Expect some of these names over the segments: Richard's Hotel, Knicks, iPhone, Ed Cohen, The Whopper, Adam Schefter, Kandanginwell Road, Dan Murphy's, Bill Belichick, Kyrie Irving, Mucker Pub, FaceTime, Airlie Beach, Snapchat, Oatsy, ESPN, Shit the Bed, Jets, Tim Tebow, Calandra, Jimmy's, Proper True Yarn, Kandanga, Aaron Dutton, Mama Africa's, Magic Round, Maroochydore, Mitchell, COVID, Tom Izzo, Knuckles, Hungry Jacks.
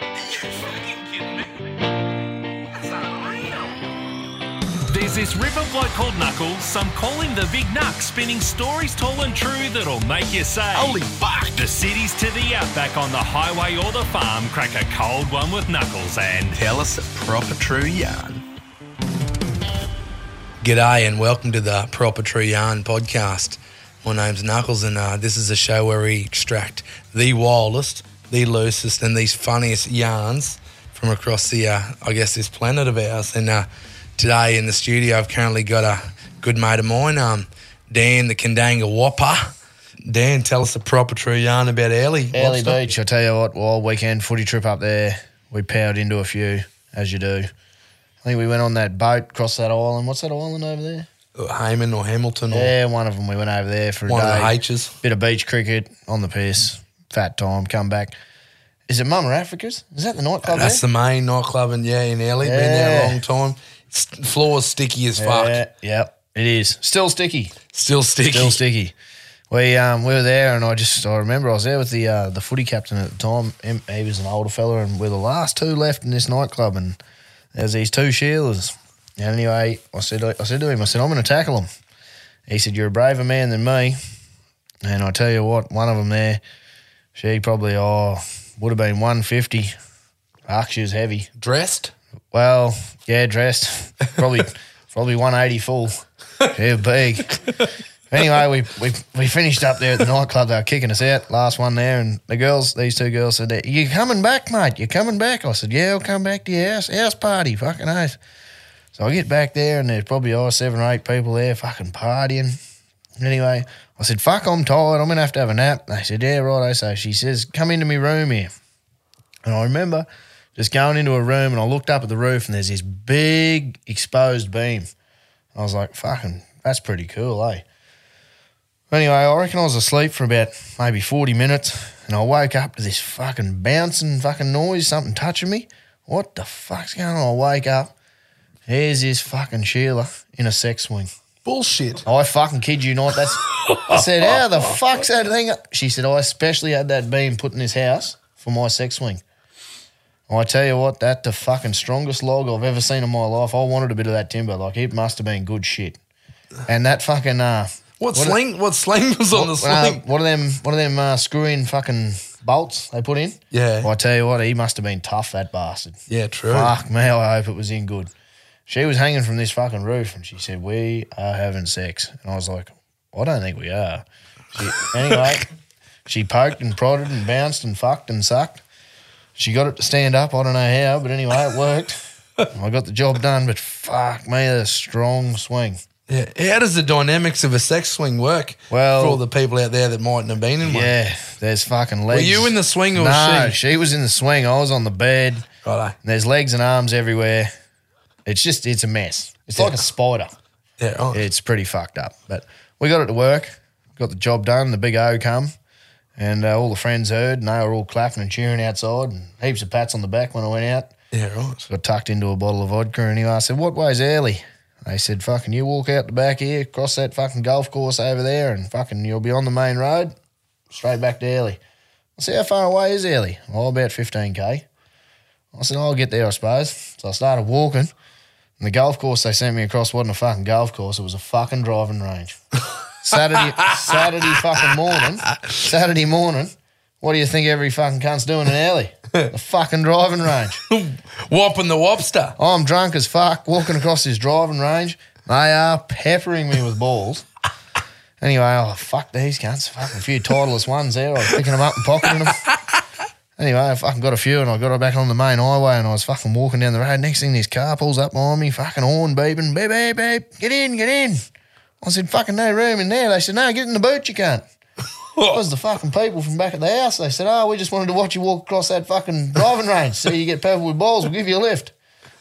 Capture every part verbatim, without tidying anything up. Are you fucking kidding me? That's unreal. There's this river bloke called Knuckles. Some call him the Big Knuck, spinning stories tall and true that'll make you say, "Holy fuck!" The cities to the outback, on the highway or the farm, crack a cold one with Knuckles and tell us a proper true yarn. G'day and welcome to the Proper True Yarn podcast. My name's Knuckles and uh, this is a show where we extract the wildest, the loosest and these funniest yarns from across the, uh, I guess, this planet of ours. And uh, today in the studio I've currently got a good mate of mine, um, Dan the Kandanginwell Whopper. Dan, tell us a proper true yarn about Airlie. Airlie Beach, I tell you what, wild weekend footy trip up there. We powered into a few, as you do. I think we went on that boat across that island. What's that island over there? Hayman or Hamilton? Or yeah, one of them. We went over there for a one day. One of the H's. Bit of beach cricket, on the piss, fat time, come back. Is it Mama Africa's? Is that the nightclub uh, That's there? The main nightclub in, yeah, in Airlie. Yeah. Been there a long time. St- floor's sticky as fuck. Yeah, yep, it is. Still sticky. Still sticky. Still sticky. We um we were there and I just I remember I was there with the uh, the footy captain at the time. He was an older fella and we're the last two left in this nightclub and there's these two Sheilas. And anyway, I said I said to him, I said, I'm going to tackle them. He said, you're a braver man than me. And I tell you what, one of them there, she probably oh would have been one fifty. Fuck, she was heavy. Dressed? Well, yeah, dressed. Probably probably one eighty full. She was big. Anyway, we, we we finished up there at the nightclub. They were kicking us out, last one there, and the girls, these two girls said, you coming back, mate? You coming back? I said, yeah, I'll come back to your house, house party, fucking oath. So I get back there and there's probably oh, seven or eight people there fucking partying. Anyway, I said, fuck, I'm tired. I'm going to have to have a nap. They said, yeah, righto. So she says, come into my room here. And I remember just going into a room and I looked up at the roof and there's this big exposed beam. I was like, fucking, that's pretty cool, eh? Anyway, I reckon I was asleep for about maybe forty minutes and I woke up to this fucking bouncing fucking noise, something touching me. What the fuck's going on? I wake up, here's this fucking Sheila in a sex swing. Bullshit. I fucking kid you not. That's. I said, how the fuck's that thing? She said, I especially had that beam put in this house for my sex swing. I tell you what, that's the fucking strongest log I've ever seen in my life. I wanted a bit of that timber. Like, it must have been good shit. And that fucking... uh. What, what sling? A, what sling was what, on the sling? Uh, what are them? What are them uh, screw-in fucking bolts they put in? Yeah. Well, I tell you what, he must have been tough, that bastard. Yeah, true. Fuck me, I hope it was in good. She was hanging from this fucking roof, and she said, "We are having sex," and I was like, "I don't think we are." She, anyway, she poked and prodded and bounced and fucked and sucked. She got it to stand up. I don't know how, but anyway, it worked. I got the job done, but fuck me, a strong swing. Yeah, how does the dynamics of a sex swing work well, for all the people out there that mightn't have been in one? Yeah, there's fucking legs. Were you in the swing or no, she? No, she was in the swing. I was on the bed. Righto. There's legs and arms everywhere. It's just, it's a mess. It's yeah. like a spider. Yeah, right. It's pretty fucked up. But we got it to work, got the job done, the big O come, and uh, all the friends heard, and they were all clapping and cheering outside, and heaps of pats on the back when I went out. Yeah, right. Got tucked into a bottle of vodka, and anyway, I said, what way's Airlie? They said, fucking, you walk out the back here, cross that fucking golf course over there and fucking you'll be on the main road, straight back to Airlie. I said, how far away is Airlie? Oh, about fifteen K. I said, I'll get there, I suppose. So I started walking and the golf course they sent me across wasn't a fucking golf course, it was a fucking driving range. Saturday Saturday fucking morning, Saturday morning, what do you think every fucking cunt's doing in Airlie? The fucking driving range. Whopping the wobster. I'm drunk as fuck, walking across this driving range. They are peppering me with balls. Anyway, oh, fuck these cunts. Fucking a few titleless ones there. I was picking them up and pocketing them. Anyway, I fucking got a few and I got back on the main highway and I was fucking walking down the road. Next thing, this car pulls up behind me, fucking horn beeping, beep, beep, beep, get in, get in. I said, fucking no room in there. They said, no, get in the boot, you cunt. It was the fucking people from back at the house. They said, oh, we just wanted to watch you walk across that fucking driving range so you get purple with balls. We'll give you a lift.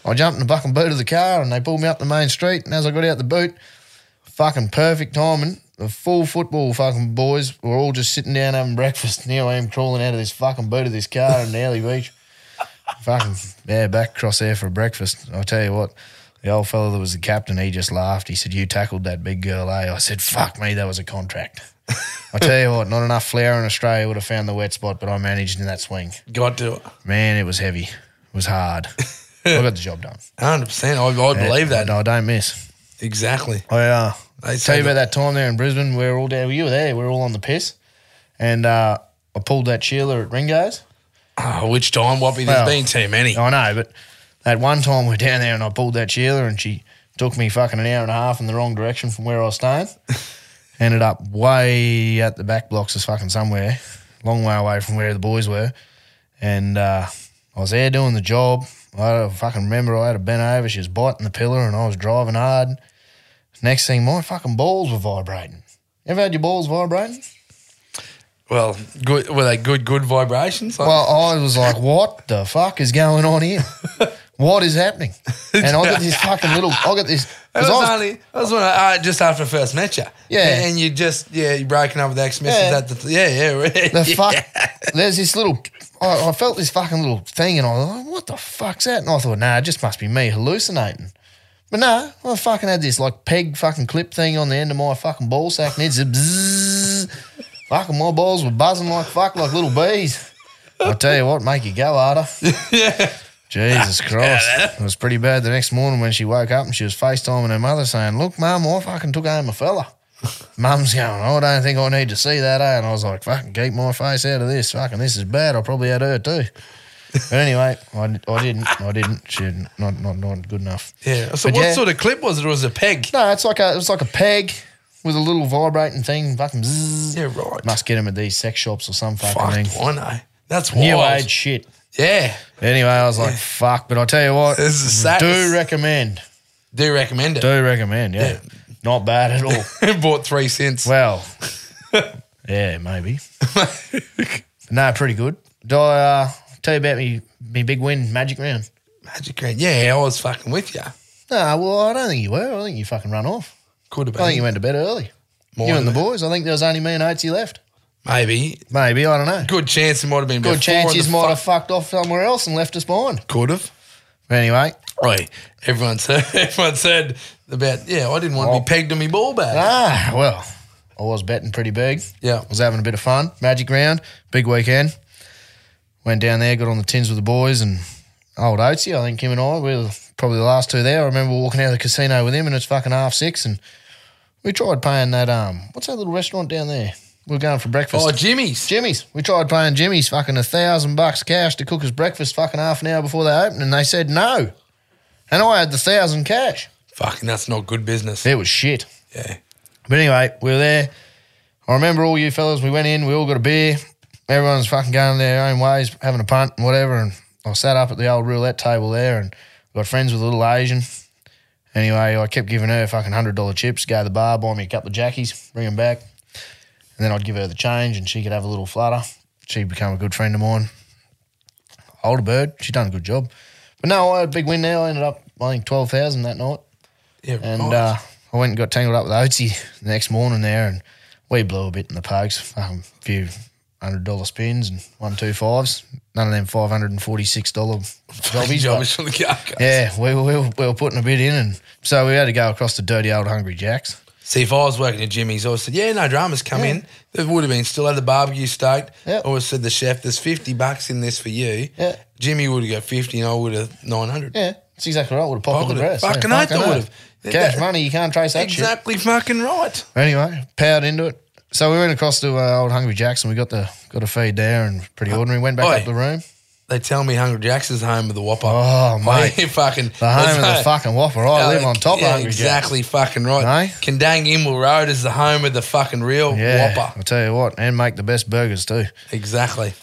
I jumped in the fucking boot of the car and they pulled me up the main street, and as I got out the boot, fucking perfect timing, the full football fucking boys were all just sitting down having breakfast, and here I am crawling out of this fucking boot of this car in Airlie Beach. Fucking, yeah, back across there for breakfast. I'll tell you what, the old fella that was the captain, he just laughed. He said, you tackled that big girl, eh? I said, fuck me, that was a contract. I tell you what, not enough flour in Australia would have found the wet spot, but I managed in that swing. Got to it. Man, it was heavy. It was hard. I got the job done. one hundred percent. I, I yeah, believe that. No, I don't miss. Exactly. I uh, tell you that. about that time there in Brisbane. We were all down. You were there. We were all on the piss. And uh, I pulled that Sheila at Ringo's. Oh, which time, Whoppy? Well, there's been too many. I know, but that one time we were down there and I pulled that Sheila and she took me fucking an hour and a half in the wrong direction from where I was staying. Ended up way at the back blocks as fucking somewhere, long way away from where the boys were. And uh, I was there doing the job. I fucking remember I had a bent over, she was biting the pillar and I was driving hard. Next thing, my fucking balls were vibrating. Ever had your balls vibrating? Well, good, were they good, good vibrations? Like? Well, I was like, what the fuck is going on here? What is happening? And I got this fucking little, I got this. It was, I was only, I was when I, uh, just after I first met you. Yeah. And you just, yeah, you're breaking up with ex-missus at the, yeah, yeah. The fuck, there's this little, I, I felt this fucking little thing and I was like, what the fuck's that? And I thought, nah, it just must be me hallucinating. But no, nah, I fucking had this like peg fucking clip thing on the end of my fucking ball sack and it's a bzzz. Fucking my balls were buzzing like fuck, like little bees. I tell you what, make you go harder. Yeah. Jesus Christ. It was pretty bad the next morning when she woke up and she was FaceTiming her mother saying, look, Mum, I fucking took home a fella. Mum's going, oh, I don't think I need to see that, eh? And I was like, fucking keep my face out of this. Fucking this is bad. I probably had her too. But anyway, I, I didn't. I didn't. She didn't. Not, not, not good enough. Yeah. So but what yeah, sort of clip was it? Or was it a peg? No, it's like a, it was like a peg with a little vibrating thing. Fucking zzz. Yeah, right. Must get them at these sex shops or some fucking Fuck, thing. I know. That's wild. New age shit. Yeah. Anyway, I was like, yeah. fuck. But I tell you what, this is do satis- recommend. Do recommend it. Do recommend, yeah. yeah. Not bad at all. Bought three cents. Well, yeah, maybe. No, pretty good. Did I uh, tell you about me, me big win, Magic Round? Magic Round. Yeah, I was fucking with you. No, well, I don't think you were. I think you fucking run off. Could have been. I think you went to bed early. More you and the boys. I think there was only me and Oatsy left. Maybe. Maybe, I don't know. Good chance it might have been Good chance you might fu- have fucked off somewhere else and left us behind. Could have. Anyway. Right. Everyone said, everyone said about, yeah, I didn't want well, to be pegged to me ball bag. Ah, well, I was betting pretty big. Yeah. I was having a bit of fun. Magic Round, big weekend. Went down there, got on the tins with the boys and old Oatsy, I think him and I, we were probably the last two there. I remember walking out of the casino with him and it's fucking half six and we tried paying that, um, what's that little restaurant down there? We were going for breakfast. Oh, Jimmy's. Jimmy's. We tried paying Jimmy's fucking a thousand bucks cash to cook us breakfast fucking half an hour before they opened and they said no. And I had the thousand cash. Fucking that's not good business. It was shit. Yeah. But anyway, we were there. I remember all you fellas, we went in, we all got a beer. Everyone's fucking going their own ways, having a punt and whatever. And I sat up at the old roulette table there and got friends with a little Asian. Anyway, I kept giving her fucking one hundred dollars chips, go to the bar, buy me a couple of jackies, bring them back. And then I'd give her the change and she could have a little flutter. She'd become a good friend of mine. Older bird, she done a good job. But no, I had a big win now. I ended up, I think, twelve thousand that night. Yeah, And nice. uh, I went and got tangled up with Oatsy the next morning there and we blew a bit in the pokes, um, a few one hundred dollars spins and one, two fives. None of them five hundred forty-six dollars jobbies. From the yeah, we were, we, were, we were putting a bit in and so we had to go across the dirty old Hungry Jacks. See, if I was working at Jimmy's, I would have said, yeah, no dramas, come yeah. in. There would have been still had the barbecue stoked. Yep. I would have said to the chef, there's fifty bucks in this for you. Yeah. Jimmy would have got fifty and I would have nine hundred. Yeah, that's exactly right. I would have pocketed the rest. Fucking oath, I would have. Cash that, money, you can't trace that exactly shit. Exactly fucking right. Anyway, powered into it. So we went across to uh, old Hungry Jacks and we got the got a feed there and pretty ordinary. Went back Oi. up the room. They tell me Hungry Jacks is home of the Whopper. Oh, mate. fucking, the home of the fucking Whopper. I uh, live on top yeah, of Hungry exactly Jacks. Exactly fucking right. No? Kandanginwell Road is the home of the fucking real yeah, Whopper. I'll tell you what, and make the best burgers too. Exactly.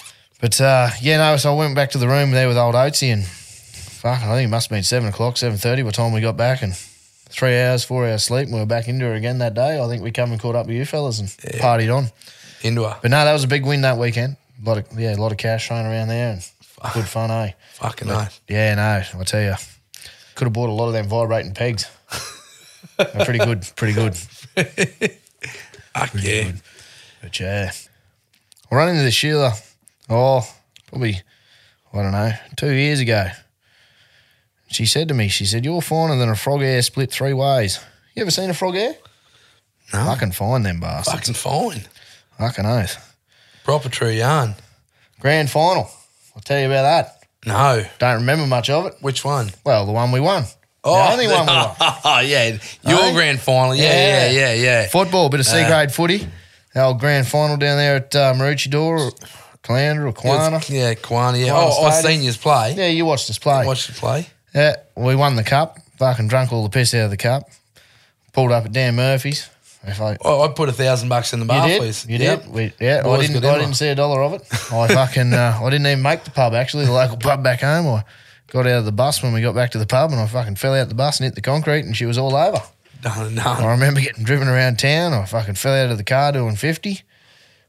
But, uh, yeah, no, so I went back to the room there with old Oatsy and, fuck, I think it must have been seven o'clock, seven thirty by the time we got back, and three hours, four hours sleep, and we were back into her again that day. I think we come and caught up with you fellas and yeah. partied on. Into her. But, no, that was a big win that weekend. A lot of, yeah, a lot of cash thrown around there and fuck. Good fun, eh? Fucking but, nice. Yeah, no, I tell you, could have bought a lot of them vibrating pegs. They're pretty good, pretty good. Fuck pretty yeah. Good. But, yeah. I ran into the Sheila. Oh, probably, I don't know, two years ago. She said to me, she said, you're finer than a frog air split three ways. You ever seen a frog air? No. I can find them bastards. I can find. I can oath. Proper True Yarn. Grand final. I'll tell you about that. No. Don't remember much of it. Which one? Well, the one we won. Oh, the only one we won. Oh, yeah. Your hey? grand final. Yeah, yeah, yeah, yeah. yeah. Football, a bit of C-grade uh, footy. The old grand final down there at uh, Maroochydore. Calandra or Kuana. Was, yeah, Kuana, yeah. Kuana oh, I seen you play. Yeah, you watched us play. I watched us play. Yeah, we won the cup. Fucking drunk all the piss out of the cup. Pulled up at Dan Murphy's. If I, oh, I put a thousand bucks in the bar, you did, please. You yep. did? We, yeah, Boys I didn't I didn't see a dollar of it. I fucking, uh, I didn't even make the pub, actually, the local pub back home. I got out of the bus when we got back to the pub and I fucking fell out the bus and hit the concrete and she was all over. No, no. I remember getting driven around town. I fucking fell out of the car doing fifty.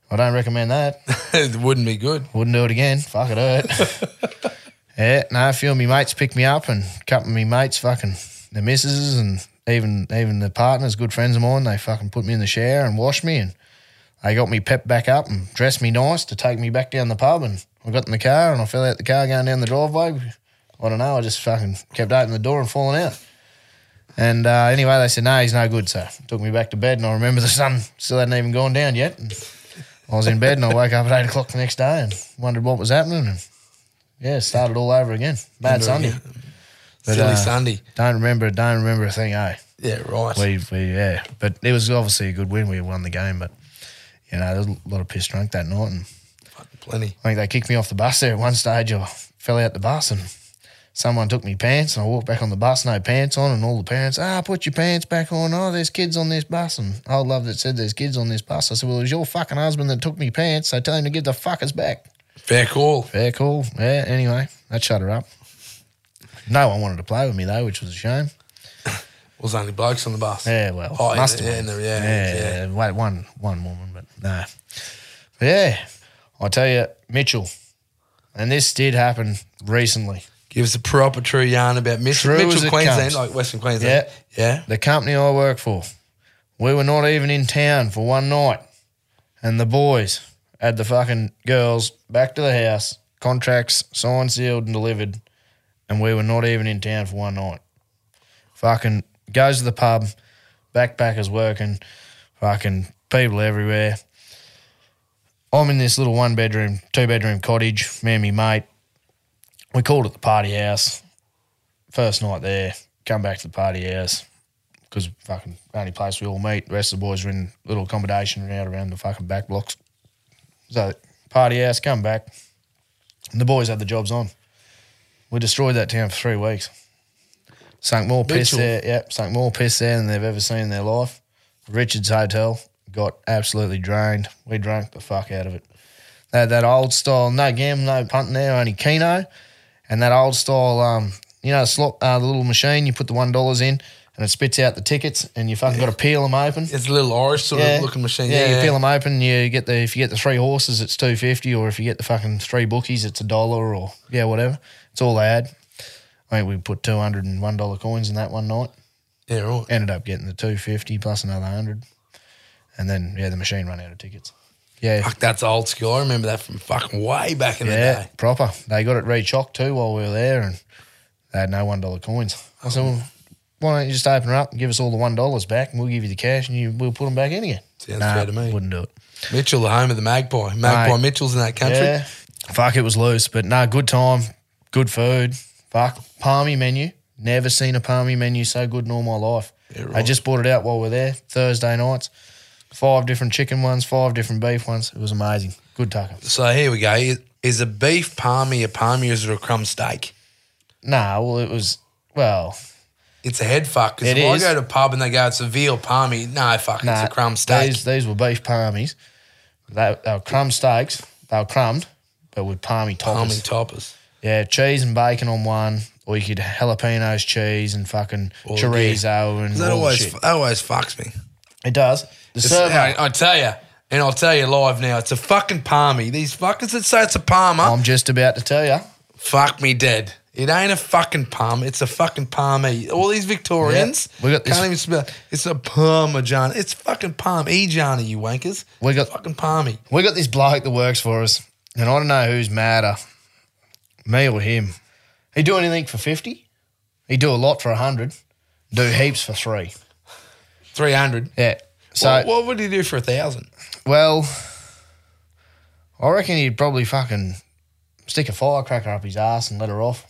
I don't recommend that. It wouldn't be good. Wouldn't do it again. Fuck, it hurt. Yeah, no, a few of my mates picked me up and a couple of my mates fucking, the missus and even even the partners, good friends of mine, they fucking put me in the shower and washed me and they got me pepped back up and dressed me nice to take me back down the pub, and I got in the car and I fell out the car going down the driveway. I don't know, I just fucking kept opening the door and falling out. And uh, anyway, they said, no, he's no good, so took me back to bed and I remember the sun still hadn't even gone down yet. And, I was in bed and I woke up at eight o'clock the next day and wondered what was happening and, yeah, started all over again. Bad Sunday. Again. But, Silly uh, Sunday. Don't remember Don't remember a thing, eh? Yeah, right. We, we, yeah. But it was obviously a good win. We won the game, but, you know, there was a lot of piss drunk that night. And fucking plenty. I think they kicked me off the bus there at one stage. I fell out the bus and someone took me pants and I walked back on the bus, no pants on, and all the parents, ah, put your pants back on, oh, there's kids on this bus. And old love that said there's kids on this bus. I said, well, it was your fucking husband that took me pants, so tell him to give the fuckers back. Fair call. Fair call. Yeah, anyway, that shut her up. No one wanted to play with me, though, which was a shame. It was only blokes on the bus. Yeah, well, oh, must in, have been. Yeah, yeah, yeah. yeah. Wait, one, one woman, but no. But yeah, I tell you, Mitchell, and this did happen recently. Give us a proper true yarn about Mitchell. True Mitchell, Queensland, comes. Like Western Queensland. Yeah. Yeah. The company I work for, we were not even in town for one night and the boys had the fucking girls back to the house, contracts signed, sealed and delivered, and we were not even in town for one night. Fucking goes to the pub, backpackers working, fucking people everywhere. I'm in this little one-bedroom, two-bedroom cottage, me and me mate. We called at the party house, first night there, come back to the party house because fucking only place we all meet. The rest of the boys were in little accommodation out around the fucking back blocks. So party house, come back, and the boys had the jobs on. We destroyed that town for three weeks. Sunk more Mitchell. piss there, yep, sunk more piss there than they've ever seen in their life. Richard's Hotel got absolutely drained. We drank the fuck out of it. They had that old style, no gambling, no punting there, only keno. And that old style, um, you know, slot, uh, the little machine, you put the one dollar in and it spits out the tickets and you fucking yeah. got to peel them open. It's a little Irish sort yeah. of looking machine. Yeah, yeah, you peel them open and you get the, if you get the three horses, it's two fifty, or if you get the fucking three bookies, it's a dollar, or, yeah, whatever. It's all they had. I think we put two hundred and one dollar coins in that one night. Yeah, right. Ended up getting the two fifty plus another one hundred. And then, yeah, the machine ran out of tickets. Yeah. Fuck, that's old school. I remember that from fucking way back in yeah, the day. Proper. They got it re-chocked too while we were there and they had no one dollar coins. I said, well, why don't you just open her up and give us all the one dollar back and we'll give you the cash and you, we'll put them back in again. Sounds nah, fair to me. Wouldn't do it. Mitchell, the home of the Magpie. Magpie Mate, Mitchell's in that country. Yeah. Fuck, it was loose, but no, good time, good food. Fuck, palmy menu. Never seen a palmy menu so good in all my life. Yeah, right. I just bought it out while we were there, Thursday nights. Five different chicken ones, five different beef ones. It was amazing. Good tucker. So here we go. Is a beef palmy a palmy or is it a crumb steak? Nah, well, it was, well. It's a head fuck. Because if is. I go to a pub and they go, it's a veal palmy, no, fuck, nah, it's a crumb steak. These, these were beef palmies. They, they were crumb steaks. They were crumbed. but with palmy toppers. Palmy toppers. Yeah, cheese and bacon on one, or you could jalapenos, cheese, and fucking all chorizo and that all always shit. That always fucks me. It does. The server, I, I tell you, and I'll tell you live now, it's a fucking palmy. These fuckers that say it's a palmer. I'm just about to tell you. Fuck me dead. It ain't a fucking palm. It's a fucking palmy. All these Victorians yeah, we got can't even smell. It's a parmesan. It's fucking palmy, Johnny, you wankers. We got it's fucking palmy. We got this bloke that works for us, and I don't know who's madder, me or him. He do anything for fifty. He do a lot for a hundred. Do heaps for three. Three hundred. Yeah. So well, what would he do for a thousand? Well, I reckon he'd probably fucking stick a firecracker up his ass and let her off.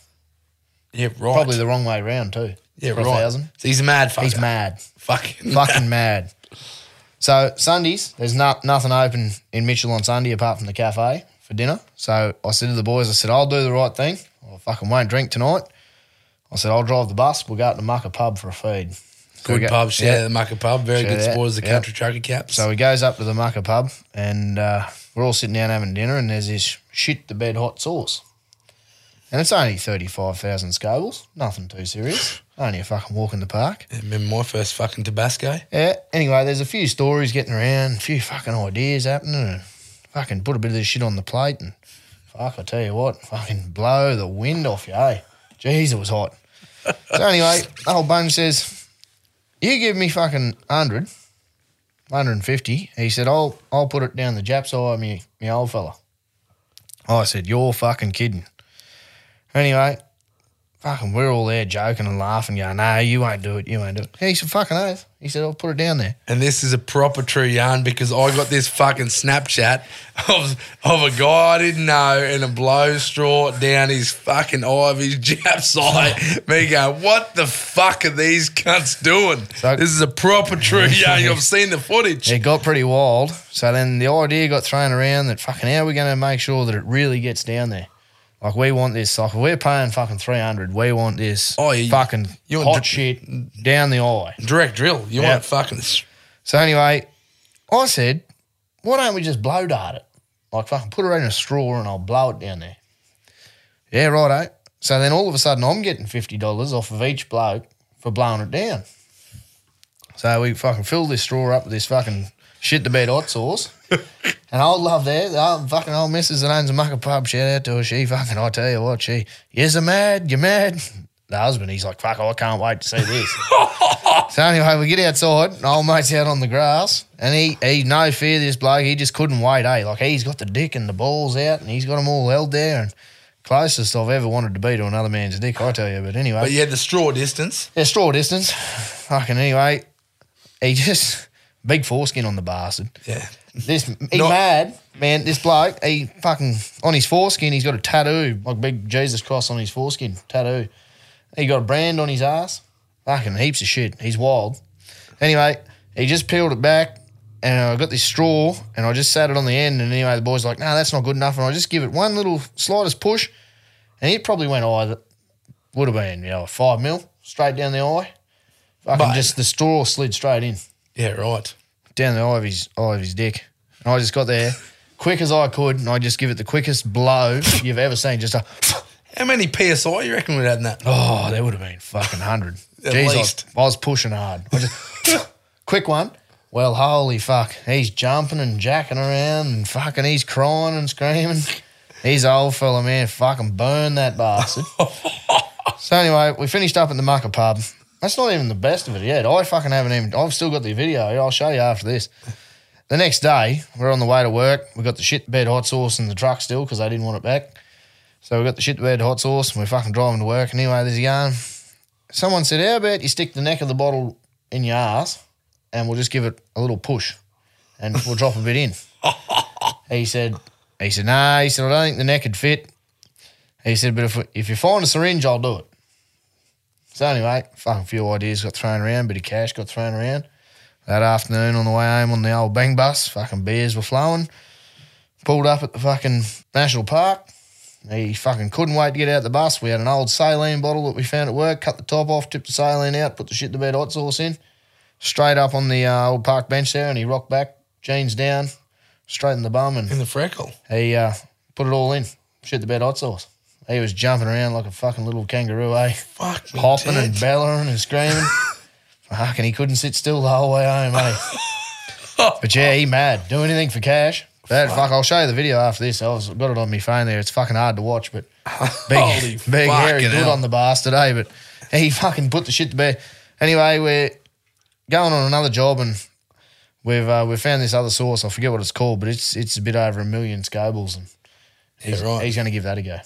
Yeah, right. Probably the wrong way round too. Yeah, for right. a thousand. So he's a mad fucker. He's mad. Fucking fucking mad. So Sundays, there's no, nothing open in Mitchell on Sunday apart from the cafe for dinner. So I said to the boys, I said, I'll do the right thing. I fucking won't drink tonight. I said, I'll drive the bus. We'll go out to Mucker Pub for a feed. So good go, pub. Shout yeah. out the Mucker Pub. Very shout good supporters of the yeah. country trucker caps. So he goes up to the Mucker Pub and uh, we're all sitting down having dinner and there's this shit the bed hot sauce. And it's only thirty-five thousand scobles. Nothing too serious. Only a fucking walk in the park. Yeah, remember my first fucking Tabasco? Yeah. Anyway, there's a few stories getting around, a few fucking ideas happening and fucking put a bit of this shit on the plate and fuck, I tell you what, fucking blow the wind off you, eh? Jeez, it was hot. So anyway, the old bum says, you give me fucking one hundred, one fifty. He said, I'll I'll put it down the Japs eye, me, me old fella. I said, you're fucking kidding. Anyway, fucking we're all there joking and laughing, going, no, you won't do it, you won't do it. He said, fucking oath. He said, I'll put it down there. And this is a proper true yarn because I got this fucking Snapchat of, of a guy I didn't know and a blow straw down his fucking eye of his Jap's eye. Me going, what the fuck are these cunts doing? So, this is a proper true yarn. I've seen the footage. It got pretty wild. So then the idea got thrown around that fucking how are we going to make sure that it really gets down there? Like, we want this. Like, we're paying fucking three hundred. We want this oh, you, fucking you want hot dr- shit down the eye. Direct drill. You yep. want fucking... So anyway, I said, why don't we just blow dart it? Like, fucking put it in a straw and I'll blow it down there. Yeah, righto. So then all of a sudden I'm getting fifty dollars off of each bloke for blowing it down. So we fucking filled this straw up with this fucking shit the bed hot sauce. And old love there, the old fucking old missus that owns a Mucker Pub, shout out to her. She fucking, I tell you what, she, yes, I'm mad, you're mad. The husband, he's like, fuck, I can't wait to see this. So anyway, we get outside, and old mate's out on the grass, and he, he no fear this bloke, he just couldn't wait, eh? Like, he's got the dick and the balls out, and he's got them all held there, and closest I've ever wanted to be to another man's dick, I tell you, but anyway. But you had the straw distance. Yeah, straw distance. Fucking anyway, he just, big foreskin on the bastard. Yeah. This he Not, mad, man, this bloke, he fucking, on his foreskin, he's got a tattoo, like big Jesus cross on his foreskin, tattoo. He got a brand on his ass, fucking heaps of shit. He's wild. Anyway, he just peeled it back and I got this straw and I just sat it on the end and anyway, the boy's like, no, nah, that's not good enough. And I just give it one little slightest push and it probably went eye, that would have been, you know, five mil, straight down the eye. Fucking but, just the straw slid straight in. Yeah, right. Down the eye of his eye of his dick. And I just got there quick as I could and I just give it the quickest blow you've ever seen. Just a how many P S I you reckon would have had in that? Oh, there would have been fucking one hundred. At Jeez, least. I, I was pushing hard. I just, quick one. Well, holy fuck. He's jumping and jacking around and fucking he's crying and screaming. He's an old fella, man. Fucking burn that bastard. So anyway, we finished up at the Mucker Pub. That's not even the best of it yet. I fucking haven't even... I've still got the video. I'll show you after this. The next day, we're on the way to work. We got the shit bed hot sauce in the truck still because they didn't want it back. So we got the shit bed hot sauce and we're fucking driving to work. Anyway, there's a yarn. Someone said, how about you stick the neck of the bottle in your ass and we'll just give it a little push and we'll drop a bit in. He said, he said, no, nah. He said, I don't think the neck would fit. He said, but if, if you find a syringe, I'll do it. So anyway, fucking few ideas got thrown around, bit of cash got thrown around. That afternoon on the way home on the old bang bus, fucking beers were flowing. Pulled up at the fucking National Park. He fucking couldn't wait to get out the bus. We had an old saline bottle that we found at work, cut the top off, tipped the saline out, put the shit to bed hot sauce in. Straight up on the uh, old park bench there and he rocked back, jeans down, straight in the bum. And in the freckle. He uh, put it all in. Shit the Bed hot sauce. He was jumping around like a fucking little kangaroo, eh? Fuck, hopping dead. And bellowing and screaming. Fuck, and he couldn't sit still the whole way home, eh? But yeah, he mad. Do anything for cash. That fuck. fuck, I'll show you the video after this. I've got it on my phone there. It's fucking hard to watch, but big, Holy big hairy good hell. on the bastard, eh? But he fucking put the shit to bed. Anyway, we're going on another job and we've uh, we found this other source. I forget what it's called, but it's it's a bit over a million scobles, and he's right. He's going to give that a go.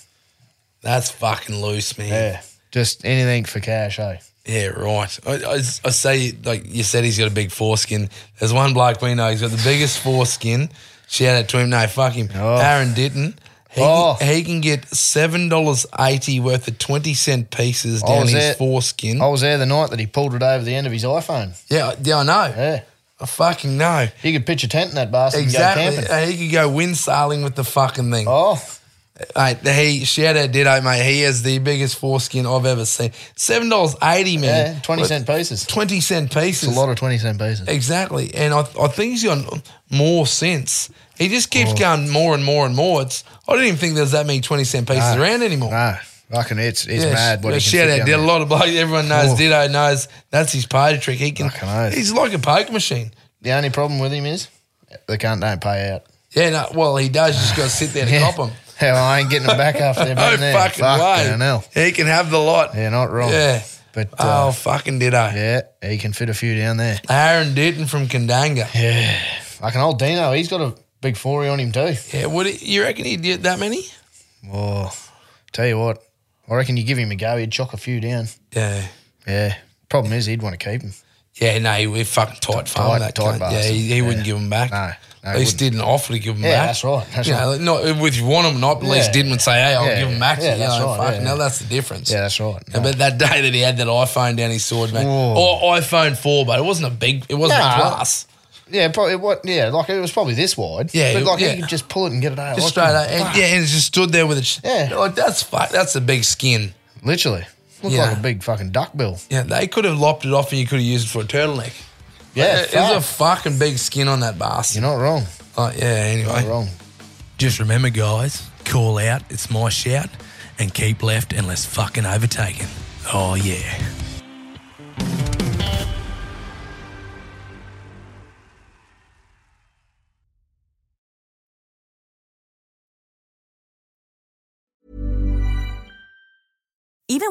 That's fucking loose, man. Yeah, just anything for cash, eh? Yeah, right. I, I, I say, like you said, he's got a big foreskin. There's one bloke we know, he's got the biggest foreskin. Shout out to him. No, fuck him. Oh. Aaron Dutton. He, oh. can, he can get seven dollars eighty worth of twenty cent pieces down his there. foreskin. I was there the night that he pulled it over the end of his iPhone. Yeah, yeah, I know. Yeah. I fucking know. He could pitch a tent in that bastard exactly. and go camping. He could go windsailing with the fucking thing. Oh. Mate, he, shout out Ditto, mate. He has the biggest foreskin I've ever seen. seven dollars eighty, man. Yeah, twenty cent pieces. twenty cent pieces. It's a lot of twenty cent pieces. Exactly. And I, I think he's got more sense. He just keeps oh. going more and more and more. It's, I didn't even think there's that many twenty cent pieces no. around anymore. No. Fucking it's, it's yeah, mad what he can shout out Ditto. A lot of blokes, everyone knows oh. Ditto knows that's his party trick. He can. He's like a poker machine. The only problem with him is they can't don't pay out. Yeah, no, well, he does just got to sit there to yeah. cop him. Hell, I ain't getting them back after they've been no there. Fucking, fucking way. Hell. He can have the lot. Yeah, not wrong. Yeah. But, uh, oh, fucking Ditto. Yeah, he can fit a few down there. Aaron Dutton from Kandanga. Yeah. Like an old Dino, he's got a big forey on him too. Yeah, would it, you reckon he'd get that many? Well, tell you what, I reckon you give him a go, he'd chock a few down. Yeah. Yeah. Problem is he'd want to keep him. Yeah, no, he, we're fucking tight farm that tight cunt. Yeah, he, he yeah. wouldn't give them back. No. No, at least didn't offer to give them yeah, back. Yeah, that's right. That's you right. Know, not, if you want them or not, but at least yeah. didn't say, hey, I'll yeah, give them back. Yeah, you that's know, right. Fuck, yeah, now yeah. that's the difference. Yeah, that's right. No. But that day that he had that iPhone down his sword, man, or iPhone four, but it wasn't a big, it wasn't no. a class. Yeah, probably. What? Yeah, like it was probably this wide. Yeah, but like yeah. he could just pull it and get it out. Just straight out. And, yeah, and it just stood there with it. Yeah, like that's fuck. That's a big skin. Literally, looked yeah. like a big fucking duck bill. Yeah, they could have lopped it off and you could have used it for a turtleneck. Yeah, like, it was a fucking big skin on that bastard. You're not wrong. Like, yeah. Anyway, not wrong. Just remember, guys, call out. It's my shout, and keep left unless fucking overtaken. Oh yeah. Even